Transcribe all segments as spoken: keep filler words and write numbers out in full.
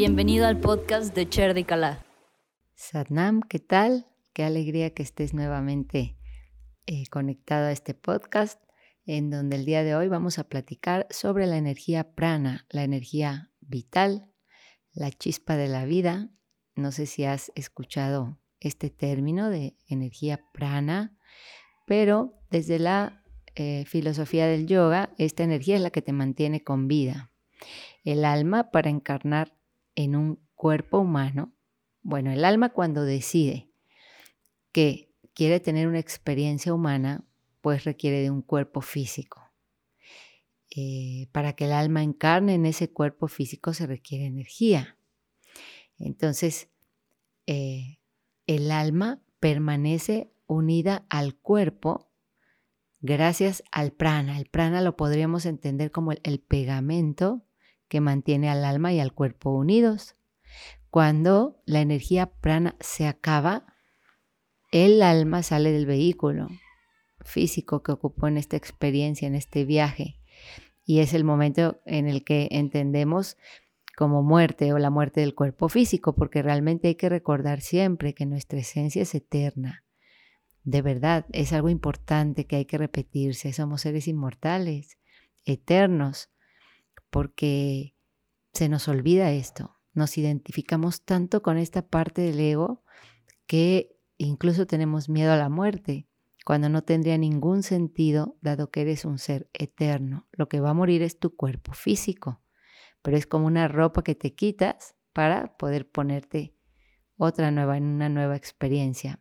Bienvenido al podcast de Cherdi Kala. Satnam, ¿qué tal? Qué alegría que estés nuevamente eh, conectado a este podcast, en donde el día de hoy vamos a platicar sobre la energía prana, la energía vital, la chispa de la vida. No sé si has escuchado este término de energía prana, pero desde la eh, filosofía del yoga, esta energía es la que te mantiene con vida. El alma para encarnar en un cuerpo humano, bueno, el alma cuando decide que quiere tener una experiencia humana, pues requiere de un cuerpo físico. Eh, para que el alma encarne en ese cuerpo físico se requiere energía. Entonces, eh, el alma permanece unida al cuerpo gracias al prana. El prana lo podríamos entender como el, el pegamento que mantiene al alma y al cuerpo unidos. Cuando la energía prana se acaba, el alma sale del vehículo físico que ocupó en esta experiencia, en este viaje. Y es el momento en el que entendemos como muerte o la muerte del cuerpo físico, porque realmente hay que recordar siempre que nuestra esencia es eterna. De verdad, es algo importante que hay que repetirse. Somos seres inmortales, eternos, porque se nos olvida esto. Nos identificamos tanto con esta parte del ego que incluso tenemos miedo a la muerte, cuando no tendría ningún sentido, dado que eres un ser eterno. Lo que va a morir es tu cuerpo físico, pero es como una ropa que te quitas para poder ponerte otra nueva, en una nueva experiencia.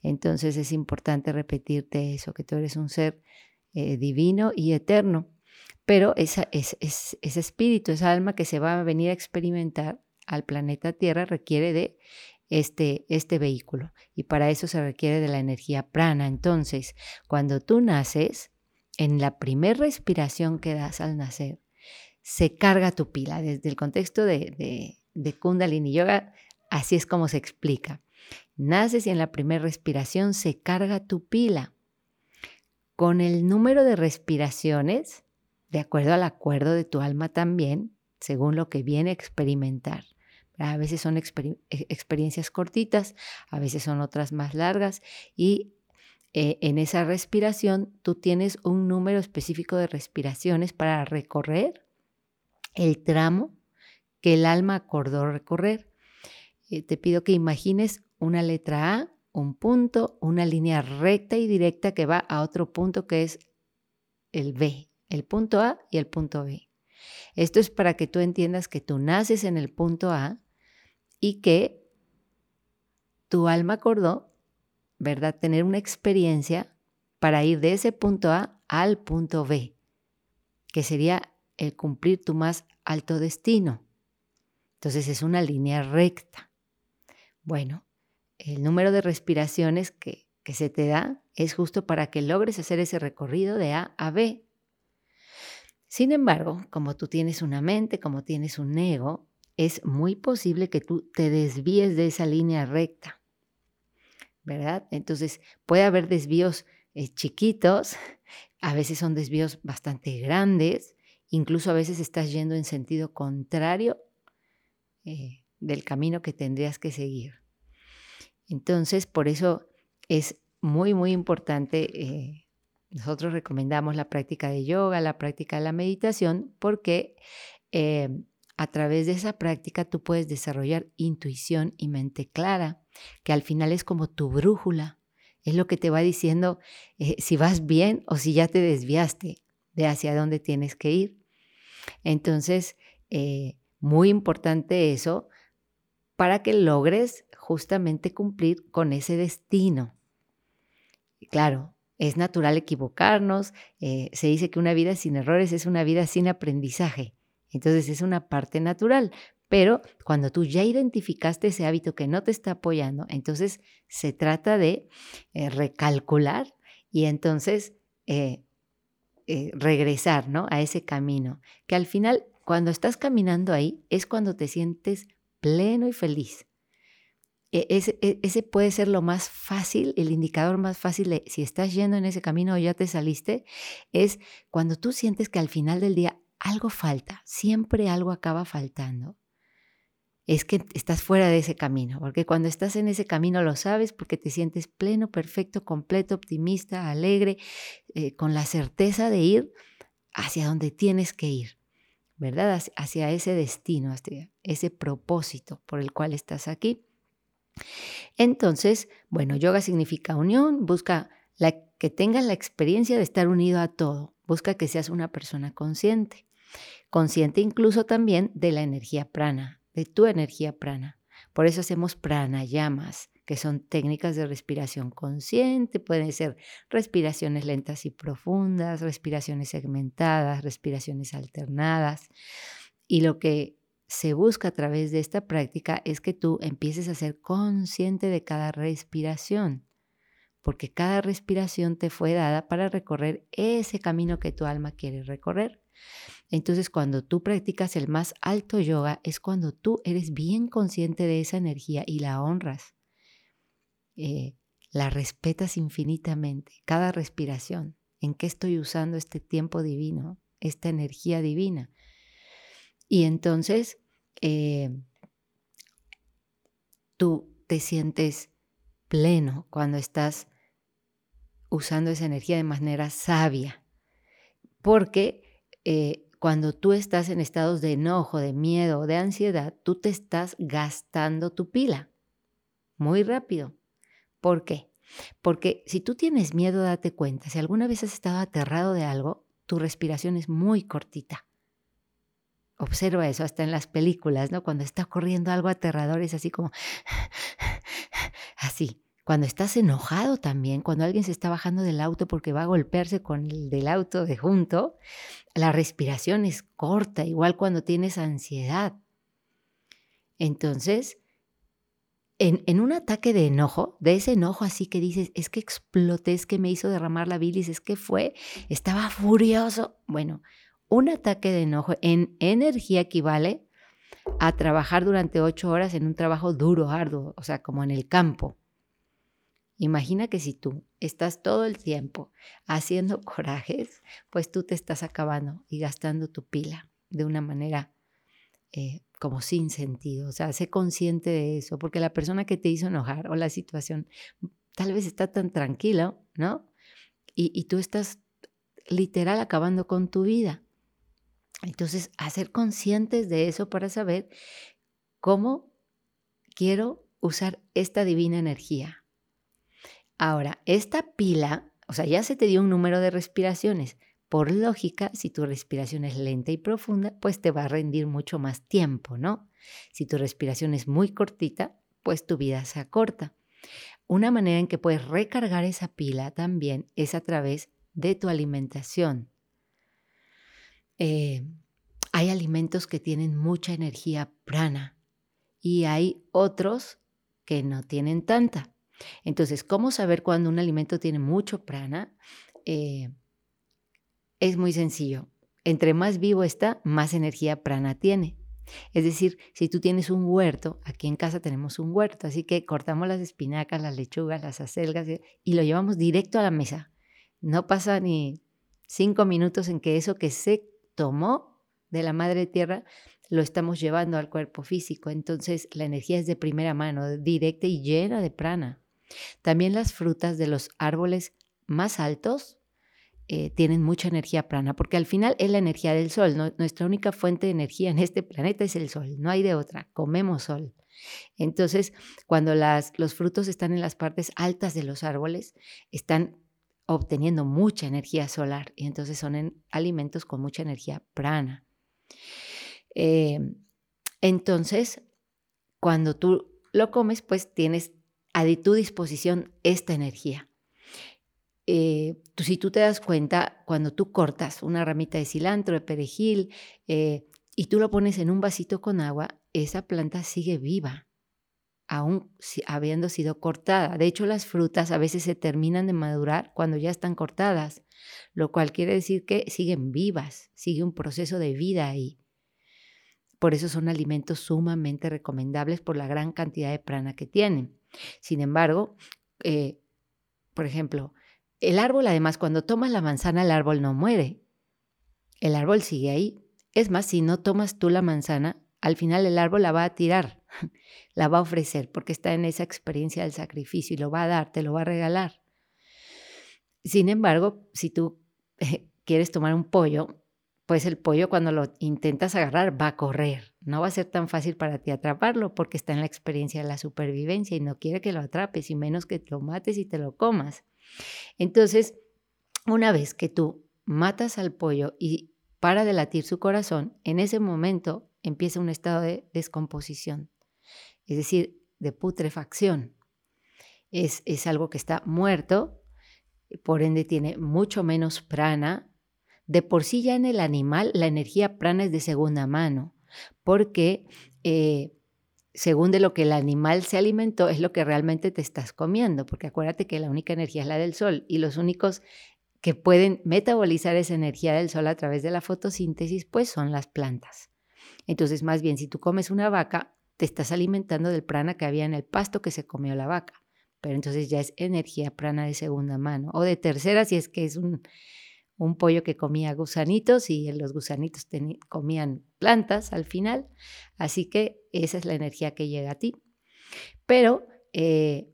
Entonces es importante repetirte eso, que tú eres un ser eh, divino y eterno, pero esa, es, es, ese espíritu, esa alma que se va a venir a experimentar al planeta Tierra requiere de este, este vehículo, y para eso se requiere de la energía prana. Entonces, cuando tú naces, en la primera respiración que das al nacer, se carga tu pila. Desde el contexto de, de, de Kundalini Yoga, así es como se explica. Naces y en la primera respiración se carga tu pila. Con el número de respiraciones, de acuerdo al acuerdo de tu alma también, según lo que viene a experimentar. A veces son exper- experiencias cortitas, a veces son otras más largas, y eh, en esa respiración tú tienes un número específico de respiraciones para recorrer el tramo que el alma acordó recorrer. Eh, te pido que imagines una letra A, un punto, una línea recta y directa que va a otro punto que es el B, el punto A y el punto B. Esto es para que tú entiendas que tú naces en el punto A y que tu alma acordó, ¿verdad?, tener una experiencia para ir de ese punto A al punto B, que sería el cumplir tu más alto destino. Entonces es una línea recta. Bueno, el número de respiraciones que, que se te da es justo para que logres hacer ese recorrido de A a B. Sin embargo, como tú tienes una mente, como tienes un ego, es muy posible que tú te desvíes de esa línea recta, ¿verdad? Entonces puede haber desvíos eh, chiquitos, a veces son desvíos bastante grandes, incluso a veces estás yendo en sentido contrario eh, del camino que tendrías que seguir. Entonces, por eso es muy, muy importante. Eh, nosotros recomendamos la práctica de yoga, la práctica de la meditación, porque eh, a través de esa práctica tú puedes desarrollar intuición y mente clara, que al final es como tu brújula, es lo que te va diciendo eh, si vas bien o si ya te desviaste de hacia dónde tienes que ir. Entonces, eh, muy importante eso, para que logres justamente cumplir con ese destino. Claro, es natural equivocarnos, eh, se dice que una vida sin errores es una vida sin aprendizaje, entonces es una parte natural, pero cuando tú ya identificaste ese hábito que no te está apoyando, entonces se trata de eh, recalcular y entonces eh, eh, regresar, ¿no?, a ese camino, que al final cuando estás caminando ahí es cuando te sientes pleno y feliz. Ese, ese puede ser lo más fácil, el indicador más fácil de si estás yendo en ese camino o ya te saliste, es cuando tú sientes que al final del día algo falta, siempre algo acaba faltando. es que estás fuera de ese camino, porque cuando estás en ese camino lo sabes porque te sientes pleno, perfecto, completo, optimista, alegre, eh, con la certeza de ir hacia donde tienes que ir, ¿verdad? Hacia ese destino, hacia ese propósito por el cual estás aquí. Entonces, bueno, yoga significa unión, busca la, que tengas la experiencia de estar unido a todo, busca que seas una persona consciente, consciente incluso también de la energía prana, de tu energía prana. Por eso hacemos pranayamas, que son técnicas de respiración consciente, pueden ser respiraciones lentas y profundas, respiraciones segmentadas, respiraciones alternadas. Y lo que se busca a través de esta práctica es que tú empieces a ser consciente de cada respiración, porque cada respiración te fue dada para recorrer ese camino que tu alma quiere recorrer. Entonces, cuando tú practicas el más alto yoga, es cuando tú eres bien consciente de esa energía y la honras. Eh, la respetas infinitamente, cada respiración. ¿En qué estoy usando este tiempo divino, esta energía divina? Y entonces, eh, tú te sientes pleno cuando estás usando esa energía de manera sabia, porque eh, cuando tú estás en estados de enojo, de miedo o de ansiedad, tú te estás gastando tu pila muy rápido. ¿Por qué? Porque si tú tienes miedo, date cuenta, si alguna vez has estado aterrado de algo, tu respiración es muy cortita. Observa eso hasta en las películas, ¿no? Cuando está ocurriendo algo aterrador es así como así. Cuando estás enojado también, cuando alguien se está bajando del auto porque va a golpearse con el del auto de junto, la respiración es corta, igual cuando tienes ansiedad. Entonces, en, en un ataque de enojo, de ese enojo así que dices, es que exploté, es que me hizo derramar la bilis, es que fue, estaba furioso. Bueno, un ataque de enojo en energía equivale a trabajar durante ocho horas en un trabajo duro, arduo, o sea, como en el campo. Imagina que si tú estás todo el tiempo haciendo corajes, pues tú te estás acabando y gastando tu pila de una manera eh, como sin sentido. O sea, sé consciente de eso, porque la persona que te hizo enojar o la situación tal vez está tan tranquila, ¿no? Y, y tú estás literal acabando con tu vida. Entonces, hacer conscientes de eso para saber cómo quiero usar esta divina energía. Ahora, esta pila, o sea, ya se te dio un número de respiraciones. Por lógica, si tu respiración es lenta y profunda, pues te va a rendir mucho más tiempo, ¿no? Si tu respiración es muy cortita, pues tu vida se acorta. Una manera en que puedes recargar esa pila también es a través de tu alimentación. Eh, hay alimentos que tienen mucha energía prana y hay otros que no tienen tanta. Entonces, ¿cómo saber cuando un alimento tiene mucho prana? Eh, es muy sencillo. Entre más vivo está, más energía prana tiene. Es decir, si tú tienes un huerto, aquí en casa tenemos un huerto, así que cortamos las espinacas, las lechugas, las acelgas y lo llevamos directo a la mesa. No pasa ni cinco minutos en que eso que se tomó de la madre tierra lo estamos llevando al cuerpo físico. Entonces, la energía es de primera mano, directa y llena de prana. También las frutas de los árboles más altos eh, tienen mucha energía prana, porque al final es la energía del sol, ¿no? Nuestra única fuente de energía en este planeta es el sol, no hay de otra, comemos sol. Entonces, cuando las, los frutos están en las partes altas de los árboles, están obteniendo mucha energía solar, y entonces son en alimentos con mucha energía prana. Eh, entonces, cuando tú lo comes, pues tienes a tu disposición esta energía. Eh, tú, si tú te das cuenta, cuando tú cortas una ramita de cilantro, de perejil, eh, y tú lo pones en un vasito con agua, esa planta sigue viva, aún si, habiendo sido cortada. De hecho, las frutas a veces se terminan de madurar cuando ya están cortadas, lo cual quiere decir que siguen vivas, sigue un proceso de vida ahí. Por eso son alimentos sumamente recomendables por la gran cantidad de prana que tienen. Sin embargo, eh, por ejemplo, el árbol, además, cuando tomas la manzana, el árbol no muere. El árbol sigue ahí. Es más, si no tomas tú la manzana, al final el árbol la va a tirar, la va a ofrecer, porque está en esa experiencia del sacrificio y lo va a dar, te lo va a regalar. Sin embargo, si tú eh, quieres tomar un pollo, pues el pollo cuando lo intentas agarrar va a correr. No va a ser tan fácil para ti atraparlo porque está en la experiencia de la supervivencia y no quiere que lo atrapes y menos que lo mates y te lo comas. Entonces, una vez que tú matas al pollo y para de latir su corazón, en ese momento empieza un estado de descomposición, es decir, de putrefacción. Es, es algo que está muerto, por ende tiene mucho menos prana. De por sí ya en el animal la energía prana es de segunda mano, porque eh, según de lo que el animal se alimentó es lo que realmente te estás comiendo, porque acuérdate que la única energía es la del sol y los únicos que pueden metabolizar esa energía del sol a través de la fotosíntesis pues son las plantas. Entonces más bien si tú comes una vaca te estás alimentando del prana que había en el pasto que se comió la vaca, pero entonces ya es energía prana de segunda mano o de tercera si es que es un... un pollo que comía gusanitos y los gusanitos ten, comían plantas al final, así que esa es la energía que llega a ti. Pero eh,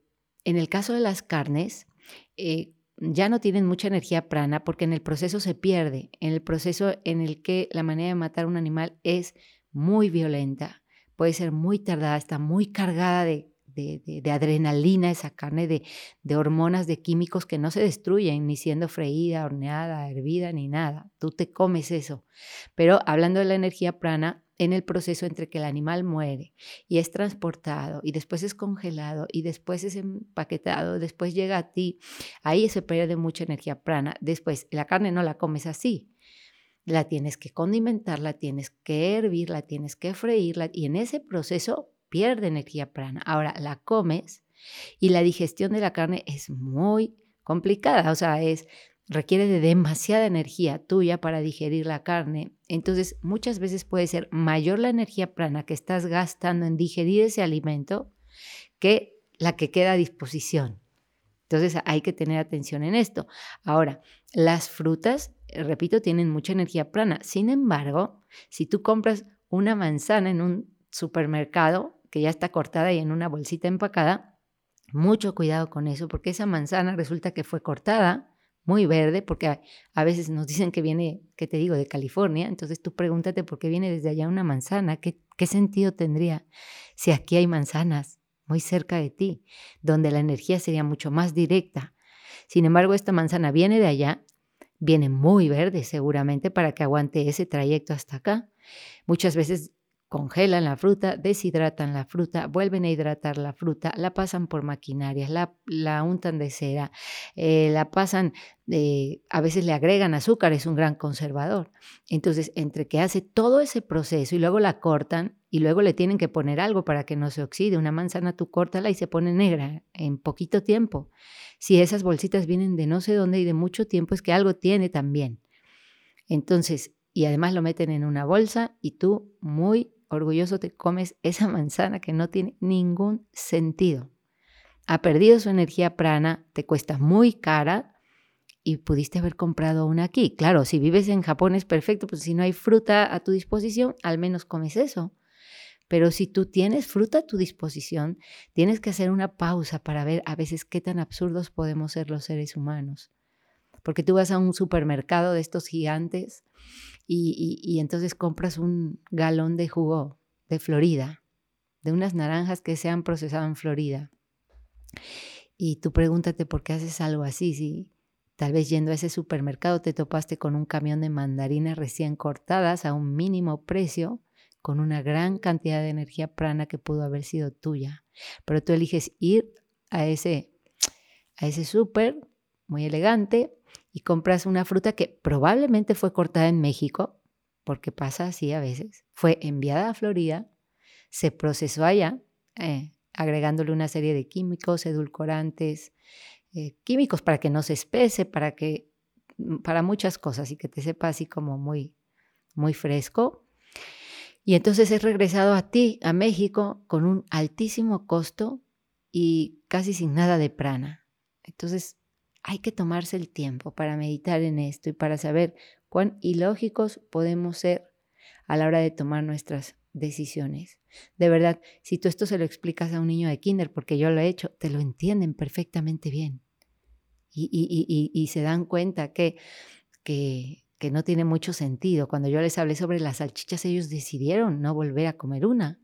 en el caso de las carnes, eh, ya no tienen mucha energía prana porque en el proceso se pierde, en el proceso en el que la manera de matar a un animal es muy violenta, puede ser muy tardada, está muy cargada de De, de, de adrenalina, esa carne de, de hormonas, de químicos que no se destruyen ni siendo freída, horneada, hervida, ni nada. Tú te comes eso. Pero hablando de la energía prana, en el proceso entre que el animal muere y es transportado y después es congelado y después es empaquetado, después llega a ti, ahí se pierde mucha energía prana. Después la carne no la comes así. La tienes que condimentar, la tienes que hervir, la tienes que freír la, y en ese proceso pierde energía prana. Ahora la comes y la digestión de la carne es muy complicada, o sea, es, requiere de demasiada energía tuya para digerir la carne. Entonces, muchas veces puede ser mayor la energía prana que estás gastando en digerir ese alimento que la que queda a disposición. Entonces, hay que tener atención en esto. Ahora, las frutas, repito, tienen mucha energía prana. Sin embargo, si tú compras una manzana en un supermercado, que ya está cortada y en una bolsita empacada, mucho cuidado con eso, porque esa manzana resulta que fue cortada, muy verde, porque a, a veces nos dicen que viene, que te digo, de California, entonces tú pregúntate por qué viene desde allá una manzana, ¿qué, qué sentido tendría si aquí hay manzanas muy cerca de ti, donde la energía sería mucho más directa? Sin embargo, esta manzana viene de allá, viene muy verde seguramente para que aguante ese trayecto hasta acá. Muchas veces congelan la fruta, deshidratan la fruta, vuelven a hidratar la fruta, la pasan por maquinarias, la, la untan de cera, eh, la pasan, eh, a veces le agregan azúcar, es un gran conservador. Entonces, entre que hace todo ese proceso y luego la cortan y luego le tienen que poner algo para que no se oxide. Una manzana tú córtala y se pone negra en poquito tiempo. Si esas bolsitas vienen de no sé dónde y de mucho tiempo, es que algo tiene también. Entonces, y además lo meten en una bolsa y tú muy orgulloso te comes esa manzana que no tiene ningún sentido. Ha perdido su energía prana, te cuesta muy cara y pudiste haber comprado una aquí. Claro, si vives en Japón es perfecto, pues si no hay fruta a tu disposición, al menos comes eso. Pero si tú tienes fruta a tu disposición, tienes que hacer una pausa para ver a veces qué tan absurdos podemos ser los seres humanos. Porque tú vas a un supermercado de estos gigantes y, y, y entonces compras un galón de jugo de Florida, de unas naranjas que se han procesado en Florida. Y tú pregúntate por qué haces algo así, si tal vez yendo a ese supermercado te topaste con un camión de mandarinas recién cortadas a un mínimo precio, con una gran cantidad de energía prana que pudo haber sido tuya. Pero tú eliges ir a ese, a ese súper muy elegante y compras una fruta que probablemente fue cortada en México, porque pasa así a veces, fue enviada a Florida, se procesó allá, eh, agregándole una serie de químicos, edulcorantes, eh, químicos para que no se espese, para que, para muchas cosas, y que te sepa así como muy, muy fresco. Y entonces es regresado a ti, a México, con un altísimo costo y casi sin nada de prana. Entonces, hay que tomarse el tiempo para meditar en esto y para saber cuán ilógicos podemos ser a la hora de tomar nuestras decisiones. De verdad, si tú esto se lo explicas a un niño de kinder, porque yo lo he hecho, te lo entienden perfectamente bien. Y, y, y, y, y se dan cuenta que, que, que no tiene mucho sentido. Cuando yo les hablé sobre las salchichas, ellos decidieron no volver a comer una.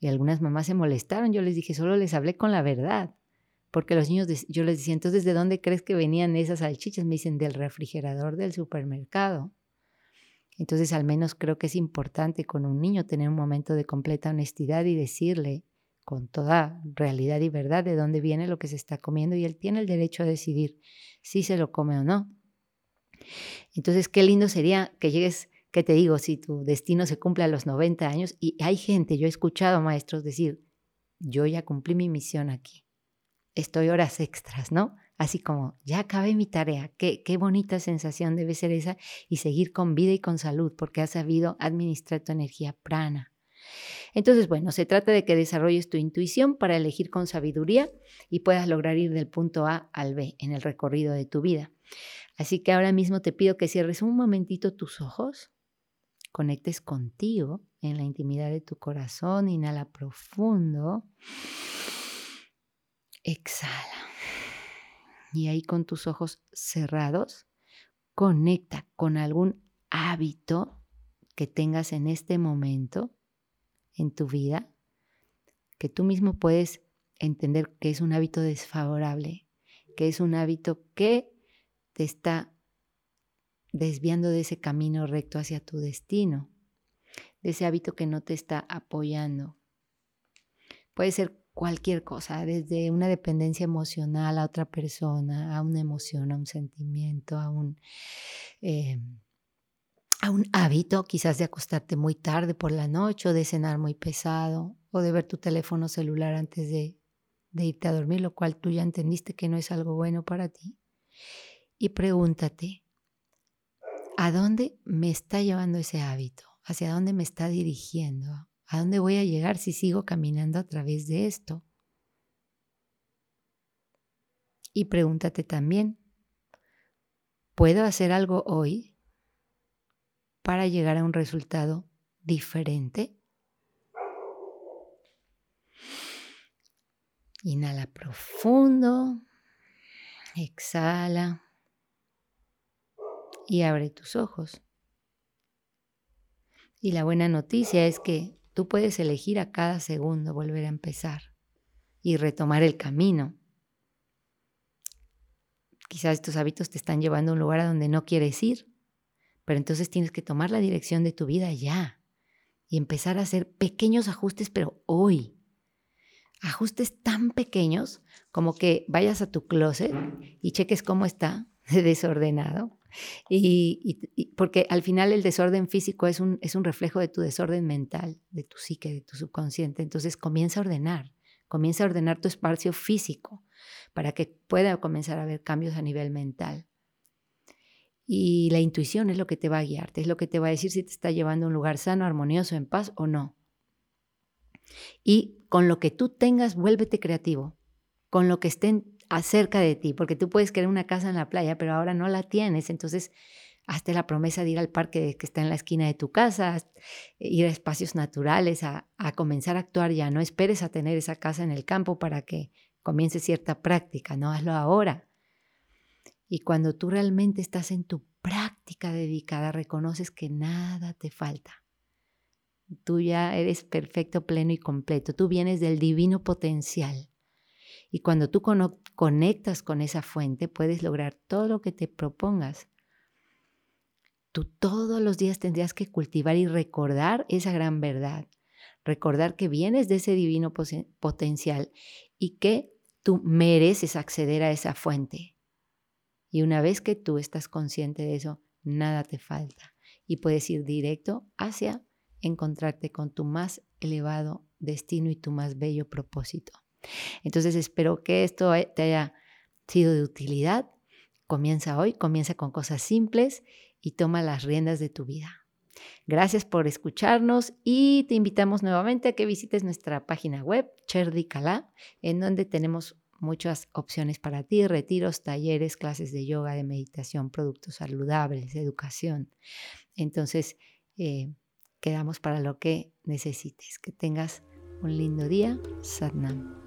Y algunas mamás se molestaron. Yo les dije, solo les hablé con la verdad. Porque los niños, yo les decía, entonces, ¿de dónde crees que venían esas salchichas? Me dicen, del refrigerador del supermercado. Entonces, al menos creo que es importante con un niño tener un momento de completa honestidad y decirle con toda realidad y verdad de dónde viene lo que se está comiendo, y él tiene el derecho a decidir si se lo come o no. Entonces, qué lindo sería que llegues, que te digo, si tu destino se cumple a los noventa años, y hay gente, yo he escuchado a maestros decir, yo ya cumplí mi misión aquí. Estoy horas extras, ¿no? Así como, ya acabé mi tarea. Qué, qué bonita sensación debe ser esa, y seguir con vida y con salud, porque has sabido administrar tu energía prana. Entonces, bueno, se trata de que desarrolles tu intuición para elegir con sabiduría y puedas lograr ir del punto A al B en el recorrido de tu vida. Así que ahora mismo te pido que cierres un momentito tus ojos, conectes contigo en la intimidad de tu corazón, inhala profundo. Exhala. Y ahí con tus ojos cerrados, conecta con algún hábito que tengas en este momento en tu vida, que tú mismo puedes entender que es un hábito desfavorable, que es un hábito que te está desviando de ese camino recto hacia tu destino, de ese hábito que no te está apoyando. Puede ser cualquier cosa, desde una dependencia emocional a otra persona, a una emoción, a un sentimiento, a un, eh, a un hábito, quizás de acostarte muy tarde por la noche, o de cenar muy pesado, o de ver tu teléfono celular antes de, de irte a dormir, lo cual tú ya entendiste que no es algo bueno para ti. Y pregúntate, ¿a dónde me está llevando ese hábito? ¿Hacia dónde me está dirigiendo? ¿A dónde voy a llegar si sigo caminando a través de esto? Y pregúntate también, ¿puedo hacer algo hoy para llegar a un resultado diferente? Inhala profundo, exhala y abre tus ojos. Y la buena noticia es que tú puedes elegir a cada segundo volver a empezar y retomar el camino. Quizás estos hábitos te están llevando a un lugar a donde no quieres ir, pero entonces tienes que tomar la dirección de tu vida ya y empezar a hacer pequeños ajustes, pero hoy. Ajustes tan pequeños como que vayas a tu closet y cheques cómo está desordenado. Y, y, y porque al final el desorden físico es un, es un reflejo de tu desorden mental, de tu psique, de tu subconsciente. Entonces comienza a ordenar, comienza a ordenar tu espacio físico para que pueda comenzar a haber cambios a nivel mental. Y la intuición es lo que te va a guiar, es lo que te va a decir si te está llevando a un lugar sano, armonioso, en paz o no. Y con lo que tú tengas, vuélvete creativo, con lo que esté en acerca de ti, porque tú puedes querer una casa en la playa, pero ahora no la tienes, entonces hazte la promesa de ir al parque que está en la esquina de tu casa, ir a espacios naturales, a, a comenzar a actuar ya, no esperes a tener esa casa en el campo para que comience cierta práctica, no, hazlo ahora. Y cuando tú realmente estás en tu práctica dedicada, reconoces que nada te falta. Tú ya eres perfecto, pleno y completo, tú vienes del divino potencial. Y cuando tú conectas con esa fuente, puedes lograr todo lo que te propongas. Tú todos los días tendrías que cultivar y recordar esa gran verdad. Recordar que vienes de ese divino potencial y que tú mereces acceder a esa fuente. Y una vez que tú estás consciente de eso, nada te falta. Y puedes ir directo hacia encontrarte con tu más elevado destino y tu más bello propósito. Entonces espero que esto te haya sido de utilidad. Comienza hoy, comienza con cosas simples y toma las riendas de tu vida. Gracias por escucharnos y te invitamos nuevamente a que visites nuestra página web Cherdi Kala, en donde tenemos muchas opciones para ti, retiros, talleres, clases de yoga, de meditación, productos saludables, educación. Entonces eh, quedamos para lo que necesites. Que tengas un lindo día. Satnam.